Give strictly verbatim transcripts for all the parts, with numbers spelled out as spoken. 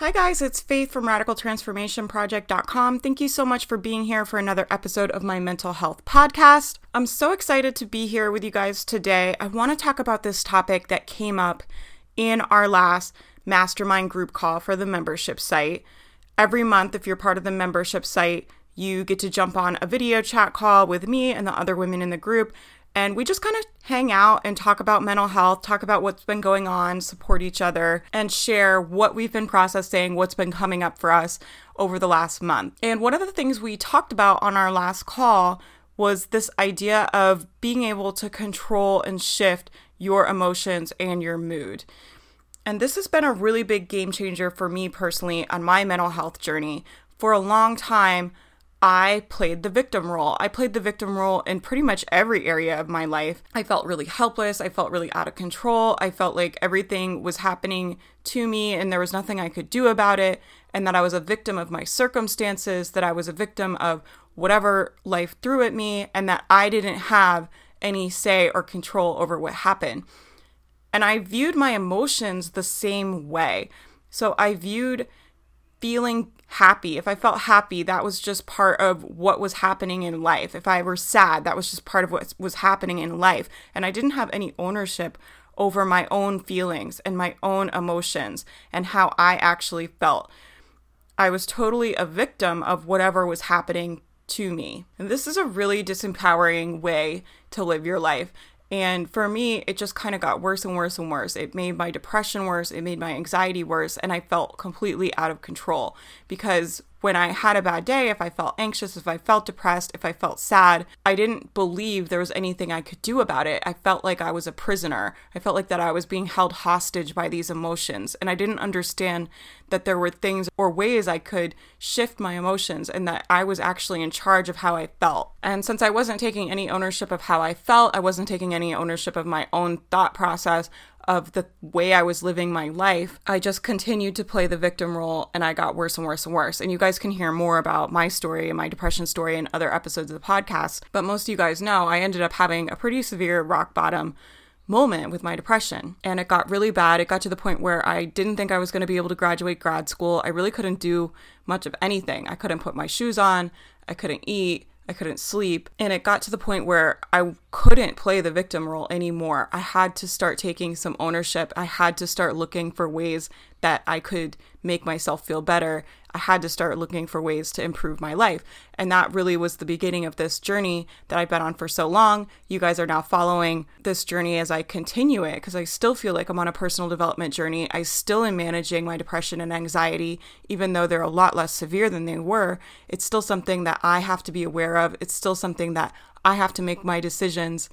Hi guys, it's Faith from radical transformation project dot com. Thank you so much for being here for another episode of my mental health podcast. I'm so excited to be here with you guys today. I want to talk about this topic that came up in our last mastermind group call for the membership site. Every month, if you're part of the membership site, you get to jump on a video chat call with me and the other women in the group. And we just kind of hang out and talk about mental health, talk about what's been going on, support each other, and share what we've been processing, what's been coming up for us over the last month. And one of the things we talked about on our last call was this idea of being able to control and shift your emotions and your mood. And this has been a really big game changer for me personally on my mental health journey. For a long time, I played the victim role. I played the victim role in pretty much every area of my life. I felt really helpless. I felt really out of control. I felt like everything was happening to me and there was nothing I could do about it, and that I was a victim of my circumstances, that I was a victim of whatever life threw at me, and that I didn't have any say or control over what happened. And I viewed my emotions the same way. So I viewed feeling happy. If I felt happy, that was just part of what was happening in life. If I were sad, that was just part of what was happening in life. And I didn't have any ownership over my own feelings and my own emotions and how I actually felt. I was totally a victim of whatever was happening to me. And this is a really disempowering way to live your life. And for me, it just kind of got worse and worse and worse. It made my depression worse. It made my anxiety worse. And I felt completely out of control because when I had a bad day, if I felt anxious, if I felt depressed, if I felt sad, I didn't believe there was anything I could do about it. I felt like I was a prisoner. I felt like that I was being held hostage by these emotions. And I didn't understand that there were things or ways I could shift my emotions and that I was actually in charge of how I felt. And since I wasn't taking any ownership of how I felt, I wasn't taking any ownership of my own thought process, of the way I was living my life, I just continued to play the victim role and I got worse and worse and worse. And you guys can hear more about my story and my depression story in other episodes of the podcast. But most of you guys know I ended up having a pretty severe rock bottom moment with my depression. And it got really bad. It got to the point where I didn't think I was going to be able to graduate grad school. I really couldn't do much of anything. I couldn't put my shoes on. I couldn't eat. I couldn't sleep. And it got to the point where I couldn't play the victim role anymore. I had to start taking some ownership. I had to start looking for ways that I could make myself feel better. I had to start looking for ways to improve my life. And that really was the beginning of this journey that I've been on for so long. You guys are now following this journey as I continue it because I still feel like I'm on a personal development journey. I still am managing my depression and anxiety, even though they're a lot less severe than they were. It's still something that I have to be aware of. It's still something that I have to make my decisions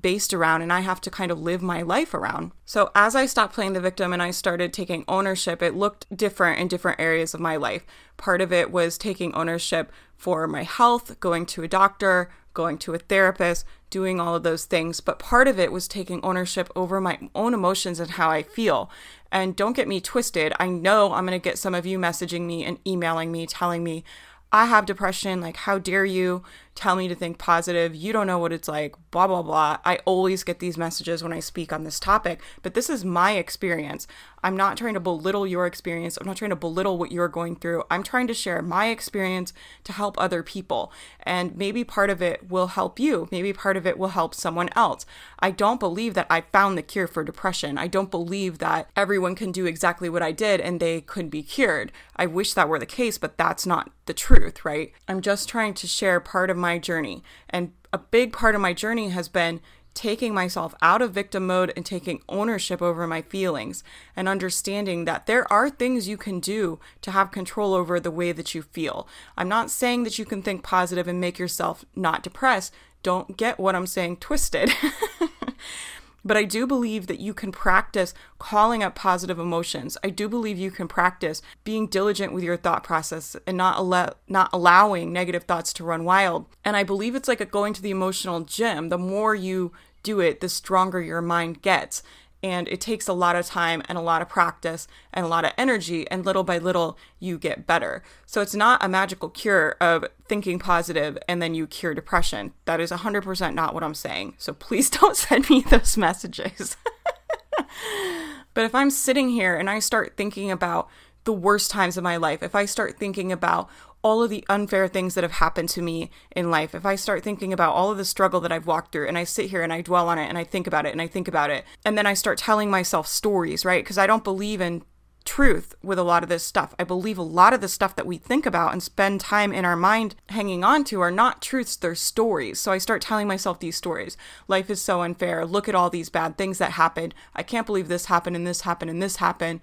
based around and I have to kind of live my life around. So as I stopped playing the victim and I started taking ownership, it looked different in different areas of my life. Part of it was taking ownership for my health, going to a doctor, going to a therapist, doing all of those things. But part of it was taking ownership over my own emotions and how I feel. And don't get me twisted. I know I'm going to get some of you messaging me and emailing me, telling me, I have depression, like how dare you tell me to think positive, you don't know what it's like, blah, blah, blah. I always get these messages when I speak on this topic, but this is my experience. I'm not trying to belittle your experience. I'm not trying to belittle what you're going through. I'm trying to share my experience to help other people. And maybe part of it will help you. Maybe part of it will help someone else. I don't believe that I found the cure for depression. I don't believe that everyone can do exactly what I did and they could be cured. I wish that were the case, but that's not the truth, right? I'm just trying to share part of my journey. And a big part of my journey has been taking myself out of victim mode and taking ownership over my feelings and understanding that there are things you can do to have control over the way that you feel. I'm not saying that you can think positive and make yourself not depressed. Don't get what I'm saying twisted. But I do believe that you can practice calling up positive emotions. I do believe you can practice being diligent with your thought process and not allow, not allowing negative thoughts to run wild. And I believe it's like going to the emotional gym. The more you do it, the stronger your mind gets. And it takes a lot of time and a lot of practice and a lot of energy, and little by little, you get better. So it's not a magical cure of thinking positive and then you cure depression. That is one hundred percent not what I'm saying. So please don't send me those messages. But if I'm sitting here and I start thinking about the worst times of my life, if I start thinking about all of the unfair things that have happened to me in life, if I start thinking about all of the struggle that I've walked through, and I sit here and I dwell on it and I think about it and I think about it, and then I start telling myself stories, right? Because I don't believe in truth with a lot of this stuff. I believe a lot of the stuff that we think about and spend time in our mind hanging on to are not truths, they're stories. So I start telling myself these stories. Life is so unfair. Look at all these bad things that happened. I can't believe this happened and this happened and this happened.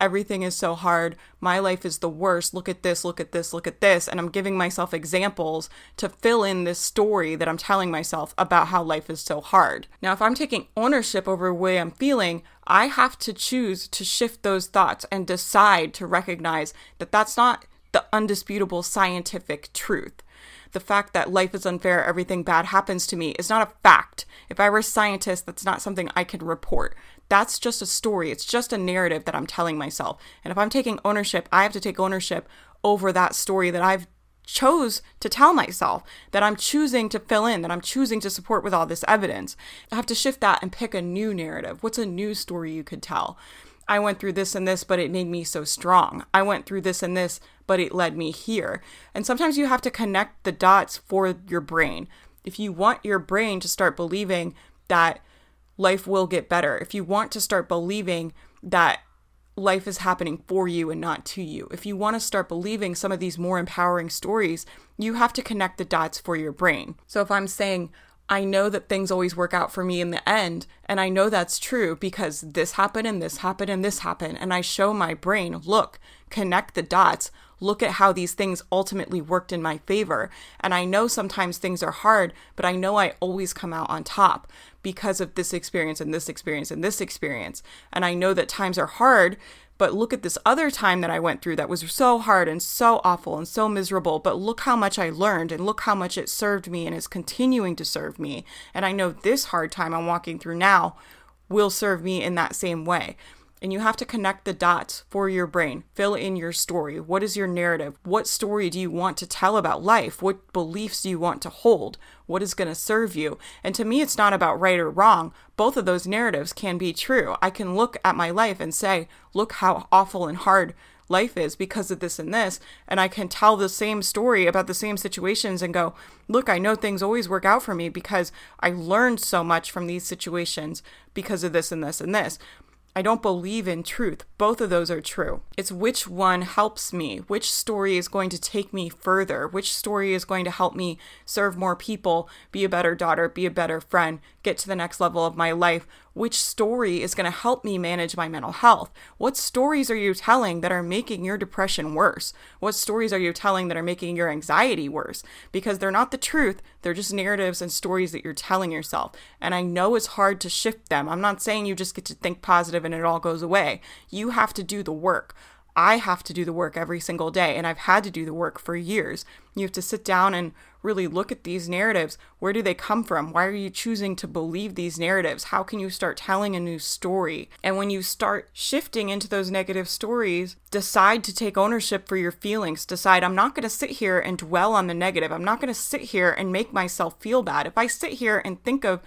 Everything is so hard. My life is the worst. Look at this, look at this, look at this. And I'm giving myself examples to fill in this story that I'm telling myself about how life is so hard. Now, if I'm taking ownership over the way I'm feeling, I have to choose to shift those thoughts and decide to recognize that that's not the undisputable scientific truth. The fact that life is unfair, everything bad happens to me is not a fact. If I were a scientist, that's not something I could report. That's just a story. It's just a narrative that I'm telling myself. And if I'm taking ownership, I have to take ownership over that story that I've chose to tell myself, that I'm choosing to fill in, that I'm choosing to support with all this evidence. I have to shift that and pick a new narrative. What's a new story you could tell? I went through this and this, but it made me so strong. I went through this and this, but it led me here. And sometimes you have to connect the dots for your brain. If you want your brain to start believing that life will get better, if you want to start believing that life is happening for you and not to you, if you want to start believing some of these more empowering stories, you have to connect the dots for your brain. So if I'm saying, I know that things always work out for me in the end, and I know that's true because this happened and this happened and this happened, and I show my brain, look, connect the dots, look at how these things ultimately worked in my favor. And I know sometimes things are hard, but I know I always come out on top because of this experience and this experience and this experience. And I know that times are hard, but look at this other time that I went through that was so hard and so awful and so miserable, but look how much I learned and look how much it served me and is continuing to serve me. And I know this hard time I'm walking through now will serve me in that same way. And you have to connect the dots for your brain. Fill in your story. What is your narrative? What story do you want to tell about life? What beliefs do you want to hold? What is going to serve you? And to me, it's not about right or wrong. Both of those narratives can be true. I can look at my life and say, look how awful and hard life is because of this and this. And I can tell the same story about the same situations and go, look, I know things always work out for me because I learned so much from these situations because of this and this and this. I don't believe in truth. Both of those are true. It's which one helps me, which story is going to take me further, which story is going to help me serve more people, be a better daughter, be a better friend, get to the next level of my life, which story is going to help me manage my mental health. What stories are you telling that are making your depression worse? What stories are you telling that are making your anxiety worse? Because they're not the truth. They're just narratives and stories that you're telling yourself. And I know it's hard to shift them. I'm not saying you just get to think positive and it all goes away. You have to do the work. I have to do the work every single day, and I've had to do the work for years. You have to sit down and really look at these narratives. Where do they come from? Why are you choosing to believe these narratives? How can you start telling a new story? And when you start shifting into those negative stories, decide to take ownership for your feelings. Decide, I'm not going to sit here and dwell on the negative. I'm not going to sit here and make myself feel bad. If I sit here and think of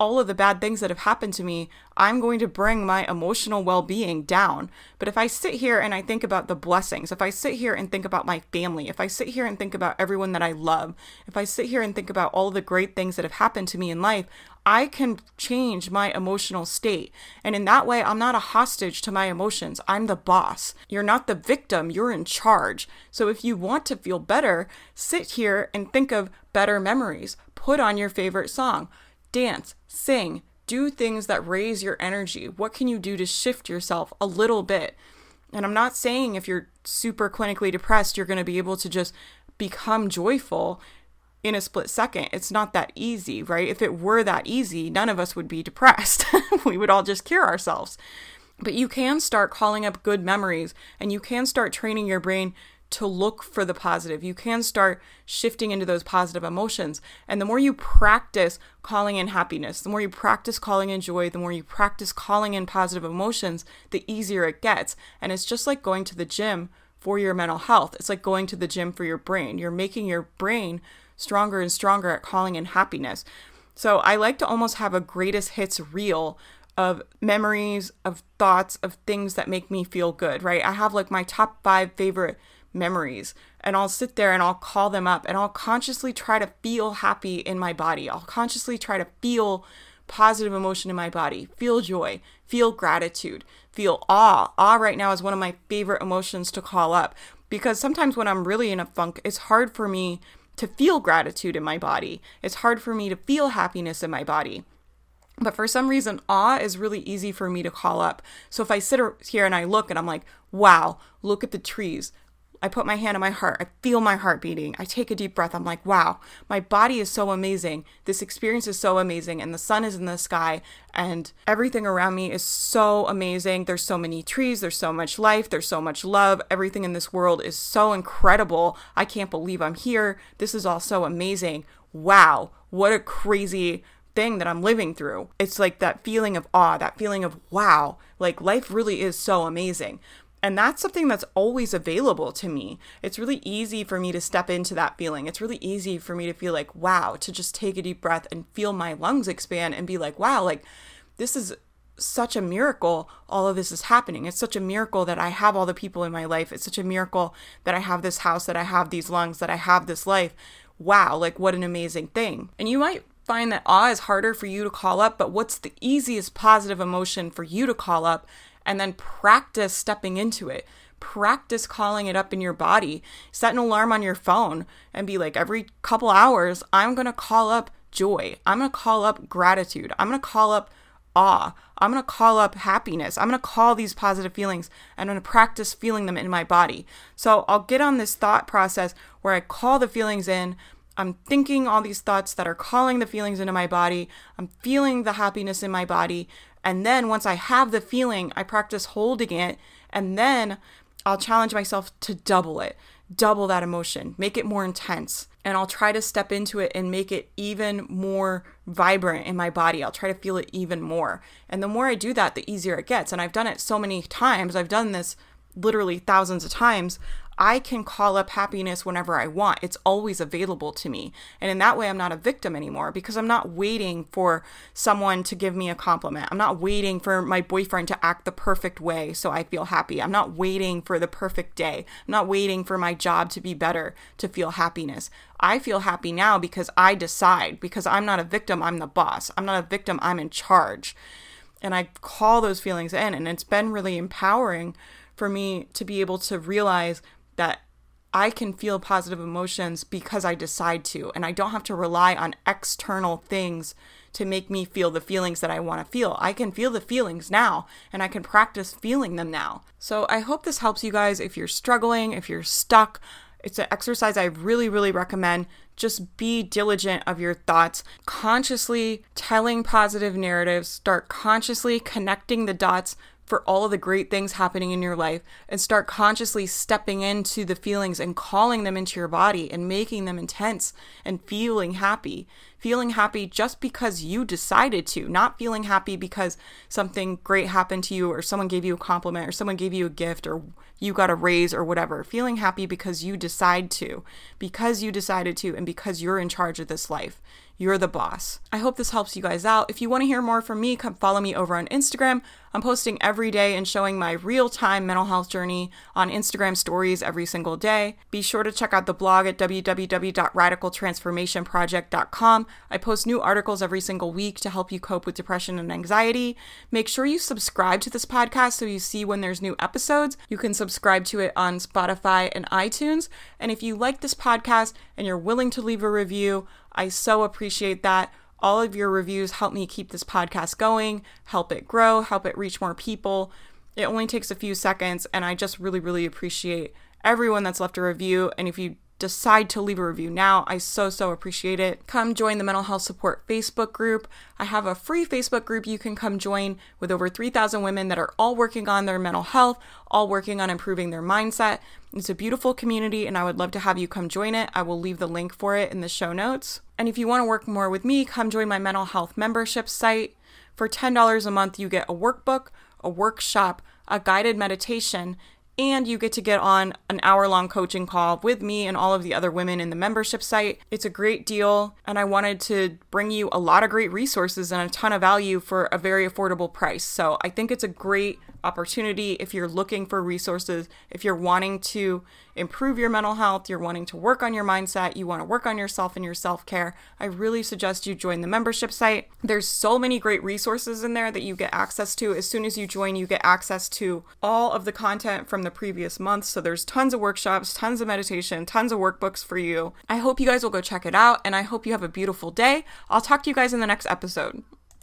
all of the bad things that have happened to me, I'm going to bring my emotional well-being down. But if I sit here and I think about the blessings, if I sit here and think about my family, if I sit here and think about everyone that I love, if I sit here and think about all the great things that have happened to me in life, I can change my emotional state. And in that way, I'm not a hostage to my emotions. I'm the boss. You're not the victim. You're in charge. So if you want to feel better, sit here and think of better memories. Put on your favorite song. Dance, sing, do things that raise your energy. What can you do to shift yourself a little bit? And I'm not saying if you're super clinically depressed, you're going to be able to just become joyful in a split second. It's not that easy, right? If it were that easy, none of us would be depressed. We would all just cure ourselves. But you can start calling up good memories, and you can start training your brain to look for the positive. You can start shifting into those positive emotions. And the more you practice calling in happiness, the more you practice calling in joy, the more you practice calling in positive emotions, the easier it gets. And it's just like going to the gym for your mental health. It's like going to the gym for your brain. You're making your brain stronger and stronger at calling in happiness. So I like to almost have a greatest hits reel of memories, of thoughts, of things that make me feel good, right? I have like my top five favorite memories, and I'll sit there and I'll call them up, and I'll consciously try to feel happy in my body. I'll consciously try to feel positive emotion in my body, feel joy, feel gratitude, feel awe. Awe right now is one of my favorite emotions to call up, because sometimes when I'm really in a funk, it's hard for me to feel gratitude in my body. It's hard for me to feel happiness in my body. But for some reason, awe is really easy for me to call up. So if I sit here and I look and I'm like, wow, look at the trees. I put my hand on my heart. I feel my heart beating. I take a deep breath. I'm like, wow, my body is so amazing. This experience is so amazing. And the sun is in the sky and everything around me is so amazing. There's so many trees. There's so much life. There's so much love. Everything in this world is so incredible. I can't believe I'm here. This is all so amazing. Wow, what a crazy thing that I'm living through. It's like that feeling of awe, that feeling of wow, like life really is so amazing. And that's something that's always available to me. It's really easy for me to step into that feeling. It's really easy for me to feel like, wow, to just take a deep breath and feel my lungs expand and be like, wow, like this is such a miracle. All of this is happening. It's such a miracle that I have all the people in my life. It's such a miracle that I have this house, that I have these lungs, that I have this life. Wow, like what an amazing thing. And you might find that awe is harder for you to call up, but what's the easiest positive emotion for you to call up? And then practice stepping into it. Practice calling it up in your body. Set an alarm on your phone and be like, every couple hours, I'm going to call up joy. I'm going to call up gratitude. I'm going to call up awe. I'm going to call up happiness. I'm going to call these positive feelings, and I'm going to practice feeling them in my body. So I'll get on this thought process where I call the feelings in. I'm thinking all these thoughts that are calling the feelings into my body. I'm feeling the happiness in my body. And then once I have the feeling, I practice holding it, and then I'll challenge myself to double it, double that emotion, make it more intense. And I'll try to step into it and make it even more vibrant in my body. I'll try to feel it even more. And the more I do that, the easier it gets. And I've done it so many times. I've done this literally thousands of times. I can call up happiness whenever I want. It's always available to me. And in that way, I'm not a victim anymore, because I'm not waiting for someone to give me a compliment. I'm not waiting for my boyfriend to act the perfect way so I feel happy. I'm not waiting for the perfect day. I'm not waiting for my job to be better to feel happiness. I feel happy now because I decide, because I'm not a victim, I'm the boss. I'm not a victim, I'm in charge. And I call those feelings in, and it's been really empowering for me to be able to realize that I can feel positive emotions because I decide to, and I don't have to rely on external things to make me feel the feelings that I want to feel. I can feel the feelings now, and I can practice feeling them now. So I hope this helps you guys. If you're struggling, if you're stuck, it's an exercise I really, really recommend. Just be diligent of your thoughts, consciously telling positive narratives, start consciously connecting the dots for all of the great things happening in your life, and start consciously stepping into the feelings and calling them into your body and making them intense and feeling happy. Feeling happy just because you decided to, not feeling happy because something great happened to you or someone gave you a compliment or someone gave you a gift or you got a raise or whatever. Feeling happy because you decide to, because you decided to, and because you're in charge of this life. You're the boss. I hope this helps you guys out. If you want to hear more from me, come follow me over on Instagram. I'm posting every day and showing my real-time mental health journey on Instagram stories every single day. Be sure to check out the blog at w w w dot radical transformation project dot com. I post new articles every single week to help you cope with depression and anxiety. Make sure you subscribe to this podcast so you see when there's new episodes. You can subscribe to it on Spotify and iTunes. And if you like this podcast and you're willing to leave a review, I so appreciate that. All of your reviews help me keep this podcast going, help it grow, help it reach more people. It only takes a few seconds, and I just really, really appreciate everyone that's left a review. And if you decide to leave a review now, I so, so appreciate it. Come join the Mental Health Support Facebook group. I have a free Facebook group you can come join with over three thousand women that are all working on their mental health, all working on improving their mindset. It's a beautiful community, and I would love to have you come join it. I will leave the link for it in the show notes. And if you want to work more with me, come join my mental health membership site. For ten dollars a month, you get a workbook, a workshop, a guided meditation, and you get to get on an hour-long coaching call with me and all of the other women in the membership site. It's a great deal, and I wanted to bring you a lot of great resources and a ton of value for a very affordable price. So I think it's a great opportunity if you're looking for resources, if you're wanting to improve your mental health, you're wanting to work on your mindset, you want to work on yourself and your self-care. I really suggest you join the membership site. There's so many great resources in there that you get access to. As soon as you join, you get access to all of the content from the previous month. So there's tons of workshops, tons of meditation, tons of workbooks for you. I hope you guys will go check it out, and I hope you have a beautiful day. I'll talk to you guys in the next episode.